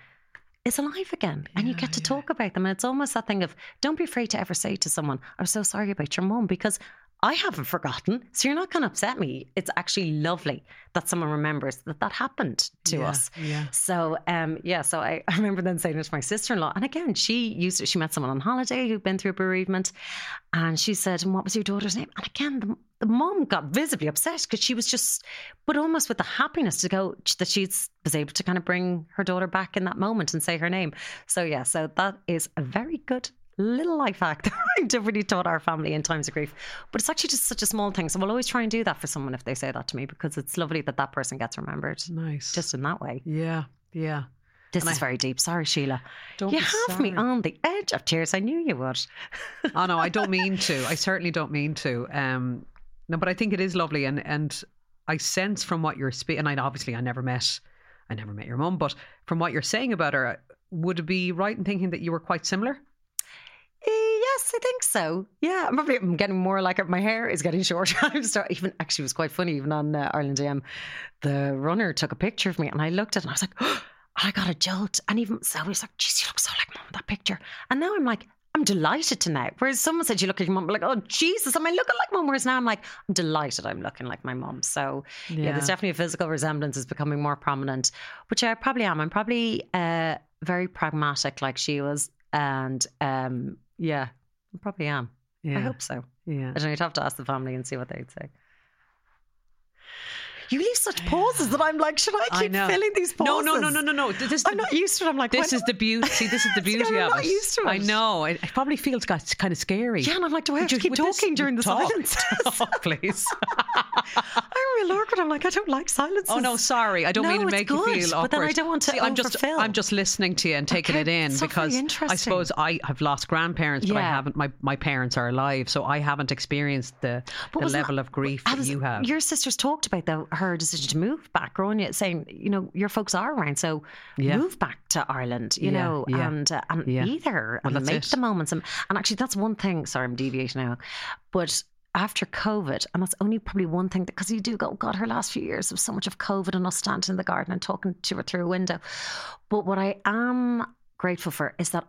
is alive again, and you get to talk about them. And it's almost that thing of, don't be afraid to ever say to someone, I'm so sorry about your mum, because I haven't forgotten. So you're not going to upset me. It's actually lovely that someone remembers that happened to us. Yeah. So, so I remember then saying it to my sister-in-law. And again, she met someone on holiday who'd been through bereavement. And she said, and what was your daughter's name? And again, the mom got visibly upset, because she was just, but almost with the happiness to go, that she was able to kind of bring her daughter back in that moment and say her name. So yeah, so that is a very good little life hack that I really taught our family in times of grief. But it's actually just such a small thing. So we'll always try and do that for someone if they say that to me, because it's lovely that person gets remembered. Nice. Just in that way. Yeah, yeah. This is very deep. Sorry, Sheila. You have me on the edge of tears. I knew you would. Oh no, I don't mean to. I certainly don't mean to. No, but I think it is lovely. And I sense from what you're speaking, and obviously I never met your mum, but from what you're saying about her, would it be right in thinking that you were quite similar? Yes, I think so. Yeah, I'm getting more like it. My hair is getting shorter. It was quite funny. Even on Ireland AM, the runner took a picture of me, and I looked at it and I was like, oh, I got a jolt. And even so, I was like, geez, you look so like mum in that picture. And now I'm like, I'm delighted to now. Whereas someone said you look like your mum, I'm like, oh Jesus, am I looking like mum? Whereas now I'm like, I'm delighted I'm looking like my mum. So yeah, there's definitely a physical resemblance is becoming more prominent, which I probably am. I'm probably very pragmatic like she was, and I probably am. Yeah. I hope so. Yeah, I don't know, you'd have to ask the family and see what they'd say. You leave such pauses that I'm like, should I keep filling these pauses? No. I'm not used to it. I'm like, this is the beauty. See, this is the beauty of it. I'm not used to it. I know. It probably feels kind of scary. Yeah, and I'm like, do I have to keep talking during the silence? Talk, please. I'm real awkward. I'm like, I don't like silences. Oh, no, sorry. I don't mean to make you feel awkward. But then I don't want to overfill. I'm just listening to you and taking it in, because I suppose I have lost grandparents, but I haven't. My parents are alive, so I haven't experienced the level of grief that you have. Your sisters talked about, though, her decision to move back, growing up, saying, you know, your folks are around, so move back to Ireland, you know, and be there and make the moments. And actually, that's one thing. Sorry, I'm deviating now, but after COVID, and that's only probably one thing, because you do go, God, her last few years was so much of COVID and us standing in the garden and talking to her through a window. But what I am grateful for is that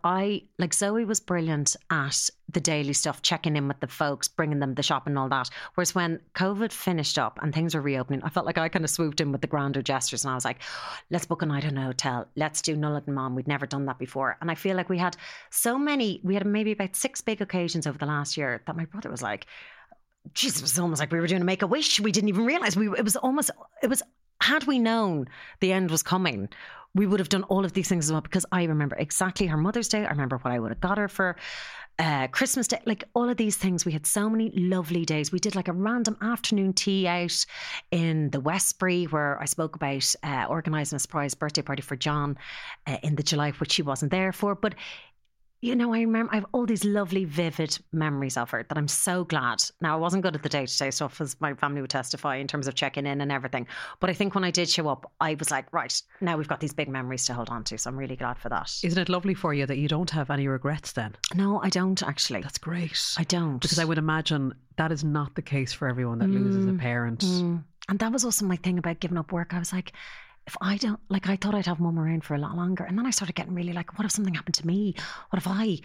Zoe was brilliant at the daily stuff, checking in with the folks, bringing them the shop and all that. Whereas when COVID finished up and things were reopening, I felt like I kind of swooped in with the grander gestures, and I was like, let's book a night in a hotel, let's do Nullet and Mom. We'd never done that before. And I feel like we had maybe about 6 big occasions over the last year that my brother was like, geez, it was almost like we were doing a Make-A-Wish. We didn't even realise. It was almost, had we known the end was coming, we would have done all of these things as well, because I remember exactly her Mother's Day. I remember what I would have got her for Christmas Day, like all of these things. We had so many lovely days. We did like a random afternoon tea out in the Westbury, where I spoke about organising a surprise birthday party for John in the July, which she wasn't there for. But you know, I remember I have all these lovely, vivid memories of her that I'm so glad. Now, I wasn't good at the day-to-day stuff, as my family would testify, in terms of checking in and everything. But I think when I did show up, I was like, right, now we've got these big memories to hold on to. So I'm really glad for that. Isn't it lovely for you that you don't have any regrets then? No, I don't actually. That's great. I don't. Because I would imagine that is not the case for everyone that loses a parent. And that was also my thing about giving up work. I was like, if I don't, like, I thought I'd have mum around for a lot longer. And then I started getting really like, what if something happened to me? What if I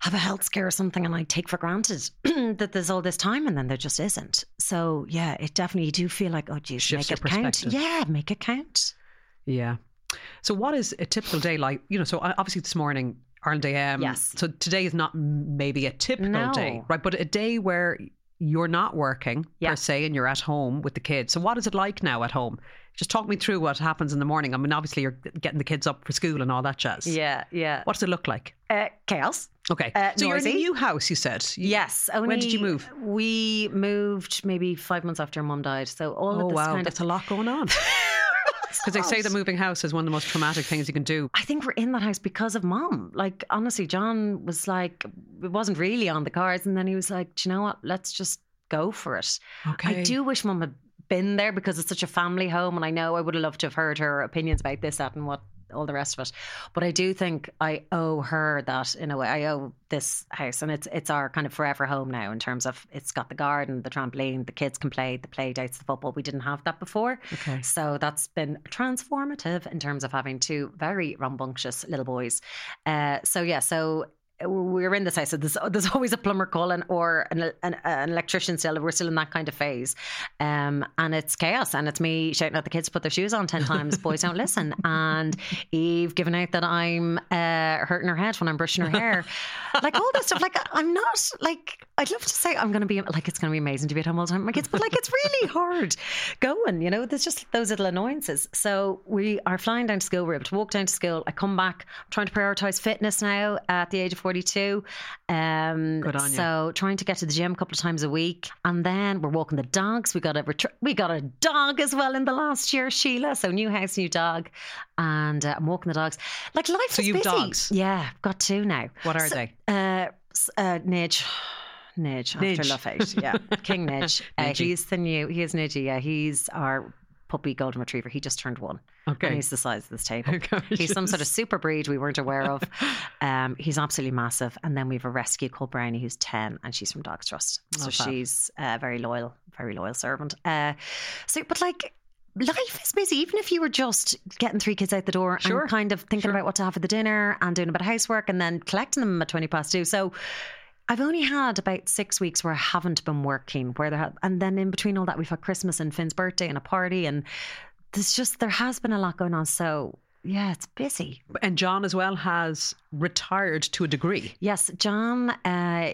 have a health scare or something, and I take for granted that there's all this time, and then there just isn't. So yeah, it definitely, you do feel like, oh geez, make it count. Yeah, make it count. Yeah. So what is a typical day like? You know, so obviously this morning, Ireland AM. Yes. So today is not maybe a typical day, right? But a day where you're not working per se, and you're at home with the kids. So what is it like now at home? Just talk me through what happens in the morning. I mean, obviously you're getting the kids up for school and all that jazz. Yeah, yeah. What does it look like? Chaos. Okay. So noisy. You're in a new house, you said. Yes. Only, when did you move? We moved maybe 5 months after Mum died. So all of this kind of... that's a lot going on. Because they say that moving house is one of the most traumatic things you can do. I think we're in that house because of Mum. Like, honestly, John was like, it wasn't really on the cards. And then he was like, do you know what? Let's just go for it. Okay. I do wish Mum had been there, because it's such a family home, and I know I would have loved to have heard her opinions about this, that and what, all the rest of it. But I do think I owe her that in a way. I owe this house, and it's our kind of forever home now, in terms of it's got the garden, the trampoline, the kids can play, the play dates, the football. We didn't have that before. Okay. So that's been transformative in terms of having two very rambunctious little boys. So we're in this house, so there's always a plumber calling, or an electrician still. We're still in that kind of phase, and it's chaos, and it's me shouting at the kids to put their shoes on 10 times. Boys don't listen, and Eve giving out that I'm hurting her head when I'm brushing her hair, like all this stuff. Like, I'm not, like, I'd love to say I'm going to be like, it's going to be amazing to be at home all the time with my kids, but like, it's really hard going, you know. There's just those little annoyances. So we are flying down to school, we're able to walk down to school. I come back, I'm trying to prioritise fitness now at the age of 42. Good on you. So trying to get to the gym a couple of times a week, and then we're walking the dogs. We got a dog as well in the last year, Sheila. So new house, new dog, and I'm walking the dogs. Like, life is busy. So you've dogs? Yeah, I've got two now. What are they? Nidge. Nidge. After Love Hate. Yeah, King Nidge. He is Nidge. Yeah, he's our puppy golden retriever. He just turned 1. Okay. And he's the size of this table. Oh, he's some sort of super breed we weren't aware of. He's absolutely massive. And then we have a rescue called Brownie, who's 10, and she's from Dogs Trust. She's a very loyal servant. But like, life is busy, even if you were just getting 3 kids out the door, and kind of thinking about what to have for the dinner, and doing a bit of housework, and then collecting them at 2:20. So I've only had about 6 weeks where I haven't been working, and then in between all that, we've had Christmas and Finn's birthday and a party, and there has been a lot going on. So yeah, it's busy. And John as well has retired to a degree. Yes, John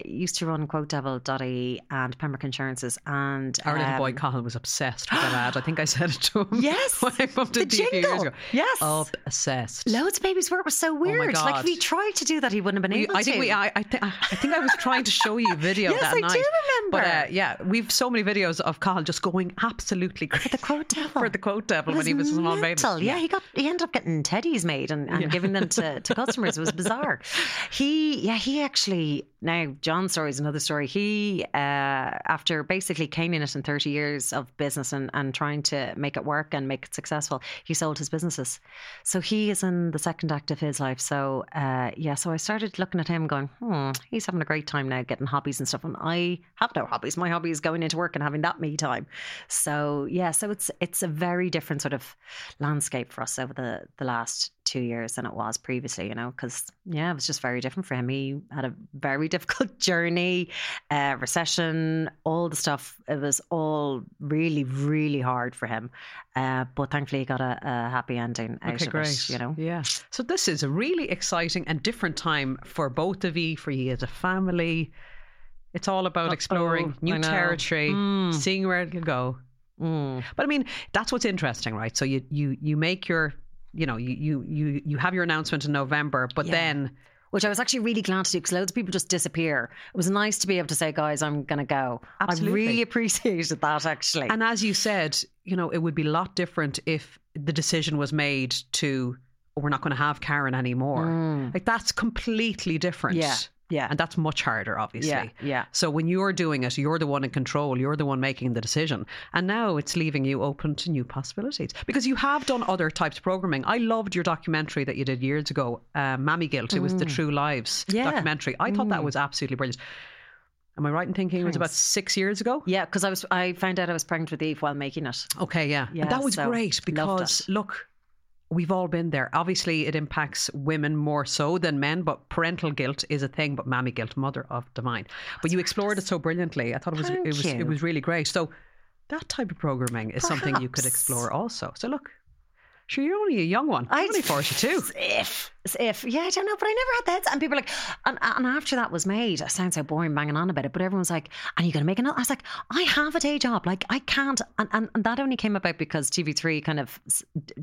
used to run Quote Devil.ie and Pembroke Insurances, and our little boy Cahill was obsessed with that ad. I think I said it to him. Yes, when I bumped into him a few years ago. Yes, obsessed. Loads of babies were. It was so weird. Oh my God. Like, if we tried to do that, he wouldn't have been able to. I think I was trying to show you a video yes, that night. Yes, I do remember. But yeah, we've so many videos of Cahill just going absolutely crazy for the Quote Devil when he was a small baby. Yeah, he ended up getting teddies made and giving them to customers. It was bizarre. Now John's story is another story. He after basically caning it in 30 years of business and trying to make it work and make it successful, he sold his businesses. So he is in the second act of his life. So so I started looking at him going, he's having a great time now getting hobbies and stuff, and I have no hobbies. My hobby is going into work and having that me time. So yeah, so it's a very different sort of landscape for us over the last 2 years than it was previously, you know, because it was just very different for him. He had a very difficult journey, recession, all the stuff. It was all really, really hard for him, but thankfully he got a happy ending out of it, you know. Yeah, so this is a really exciting and different time for both of you, for you as a family. It's all about exploring new territory, seeing where it'll go. But I mean, that's what's interesting, right? So you make your you know, you have your announcement in November, but then... Which I was actually really glad to do, because loads of people just disappear. It was nice to be able to say, guys, I'm going to go. Absolutely. I really appreciated that, actually. And as you said, you know, it would be a lot different if the decision was made to, oh, we're not going to have Karen anymore. Mm. Like, that's completely different. Yeah. Yeah. And that's much harder, obviously. Yeah, yeah. So when you're doing it, you're the one in control. You're the one making the decision. And now it's leaving you open to new possibilities, because you have done other types of programming. I loved your documentary that you did years ago, Mammy Guilt. It was the True Lives documentary. I thought that was absolutely brilliant. Am I right in thinking it was about 6 years ago? Yeah, because I found out I was pregnant with Eve while making it. Okay, yeah. And that was great, because, look... We've all been there. Obviously, it impacts women more so than men, but parental guilt is a thing, but mammy guilt, mother of the mind. But you explored it so brilliantly. I thought it was really great. So that type of programming is something you could explore also. So look, sure, you're only a young one. I'm only 42. As if. Yeah, I don't know, but I never had that. And people are like, and after that was made, it sounds so boring banging on about it, but everyone's like, and you're going to make another? I was like, I have a day job. Like, I can't. And that only came about because TV3 kind of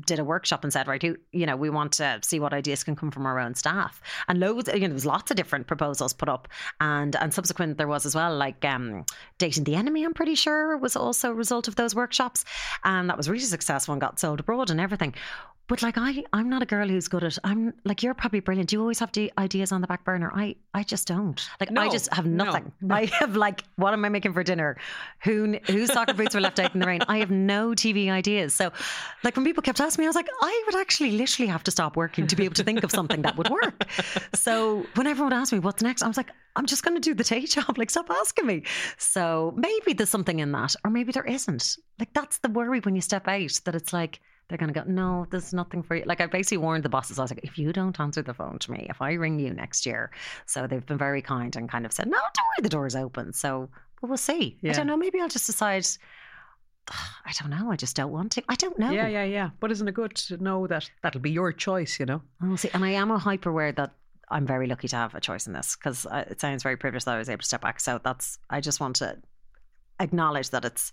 did a workshop and said, right, you know, we want to see what ideas can come from our own staff. And loads, you know, there was lots of different proposals put up. And subsequent there was as well, like Dating the Enemy, I'm pretty sure, was also a result of those workshops. And that was really successful and got sold abroad and everything. But like, I'm not a girl who's good at, I'm like, you're probably brilliant. You always have ideas on the back burner. I just don't. Like, no, I just have nothing. No. I have like, what am I making for dinner? Whose soccer boots were left out in the rain? I have no TV ideas. So like, when people kept asking me, I was like, I would actually literally have to stop working to be able to think of something that would work. So when everyone asked me what's next, I was like, I'm just going to do the day job. Like, stop asking me. So maybe there's something in that, or maybe there isn't. Like, that's the worry when you step out, that it's like, they're going to go, no, there's nothing for you. Like, I basically warned the bosses. I was like, if you don't answer the phone to me, if I ring you next year. So they've been very kind and kind of said, no, don't worry, the door is open. So we'll see. Yeah. I don't know. Maybe I'll just decide. I don't know. I just don't want to. I don't know. Yeah. But isn't it good to know that that'll be your choice, you know? Oh, see, and I am hyper aware that I'm very lucky to have a choice in this, because it sounds very privileged that I was able to step back. So I just want to acknowledge that it's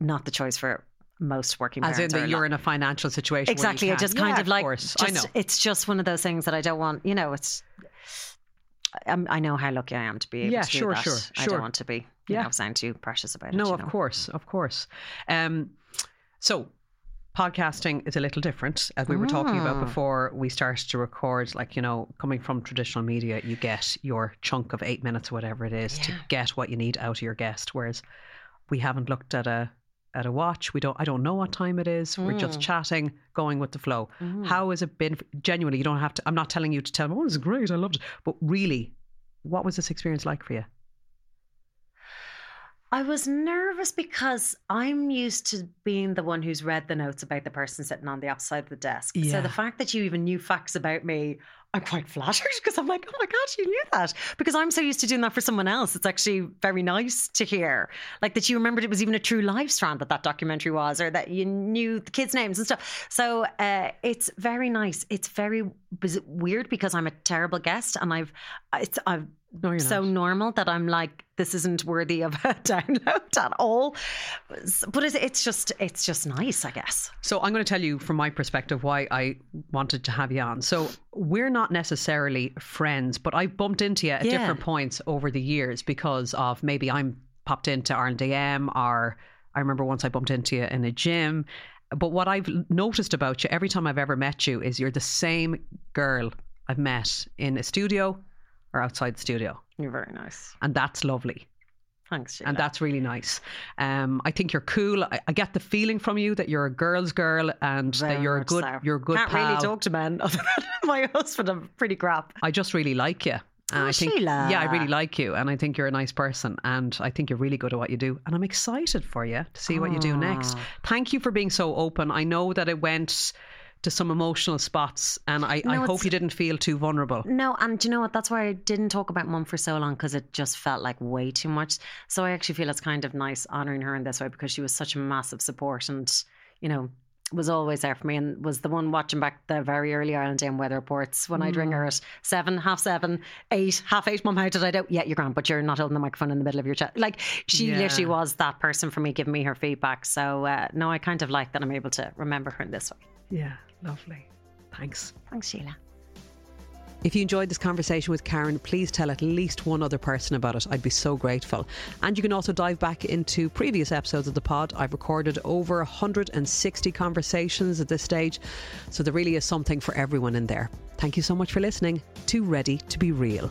not the choice for most working parents. As in that you're in a financial situation. Exactly. Where you can. I just kind of like, just, I know. It's just one of those things that I don't want, you know, it's, I know how lucky I am to be able to do that. Sure. I don't want to be, you know, sound too precious about it. No, of course. So podcasting is a little different, as we were talking about before we started to record. Like, you know, coming from traditional media, you get your chunk of 8 minutes, whatever it is, to get what you need out of your guest. Whereas we haven't looked at a watch. I don't know what time it is. We're just chatting, going with the flow. How has it been? Genuinely, you don't have to, I'm not telling you to tell me, oh, it was great, I loved it. But really, what was this experience like for you? I was nervous because I'm used to being the one who's read the notes about the person sitting on the opposite side of the desk. Yeah. So the fact that you even knew facts about me, I'm quite flattered, because I'm like, oh my God, you knew that. Because I'm so used to doing that for someone else. It's actually very nice to hear. Like, that you remembered it was even a true life strand that documentary was, or that you knew the kids' names and stuff. So it's very nice. It's very weird because I'm a terrible guest, and I've no, you're so not. Normal that I'm like, this isn't worthy of a download at all. But it's just nice, I guess. So I'm going to tell you from my perspective why I wanted to have you on. So we're not necessarily friends, but I bumped into you at different points over the years because of maybe I'm popped into Ireland AM, or I remember once I bumped into you in a gym. But what I've noticed about you every time I've ever met you is you're the same girl I've met in a studio or outside the studio. You're very nice. And that's lovely. Thanks, Sheila. And that's really nice. I think you're cool. I get the feeling from you that you're a girl's girl, and very that you're a good pal. Can't really talk to men other than my husband. I'm pretty crap. I just really like you. And I think, Sheila. Yeah, I really like you, and I think you're a nice person, and I think you're really good at what you do, and I'm excited for you to see what you do next. Thank you for being so open. I know that it went to some emotional spots, and I hope you didn't feel too vulnerable. No, and do you know what? That's why I didn't talk about Mum for so long, because it just felt like way too much. So I actually feel it's kind of nice honouring her in this way, because she was such a massive support, and, you know, was always there for me, and was the one watching back the very early Ireland Day weather reports when I'd ring her at 7, half 7, 8, half 8. Mum, how did I do? Yeah, you're grand, but you're not holding the microphone in the middle of your chat. Like, she literally was that person for me, giving me her feedback. So no, I kind of like that I'm able to remember her in this way. Yeah. Lovely. Thanks. Thanks, Sheila. If you enjoyed this conversation with Karen, please tell at least one other person about it. I'd be so grateful. And you can also dive back into previous episodes of the pod. I've recorded over 160 conversations at this stage, so there really is something for everyone in there. Thank you so much for listening to Ready to Be Real.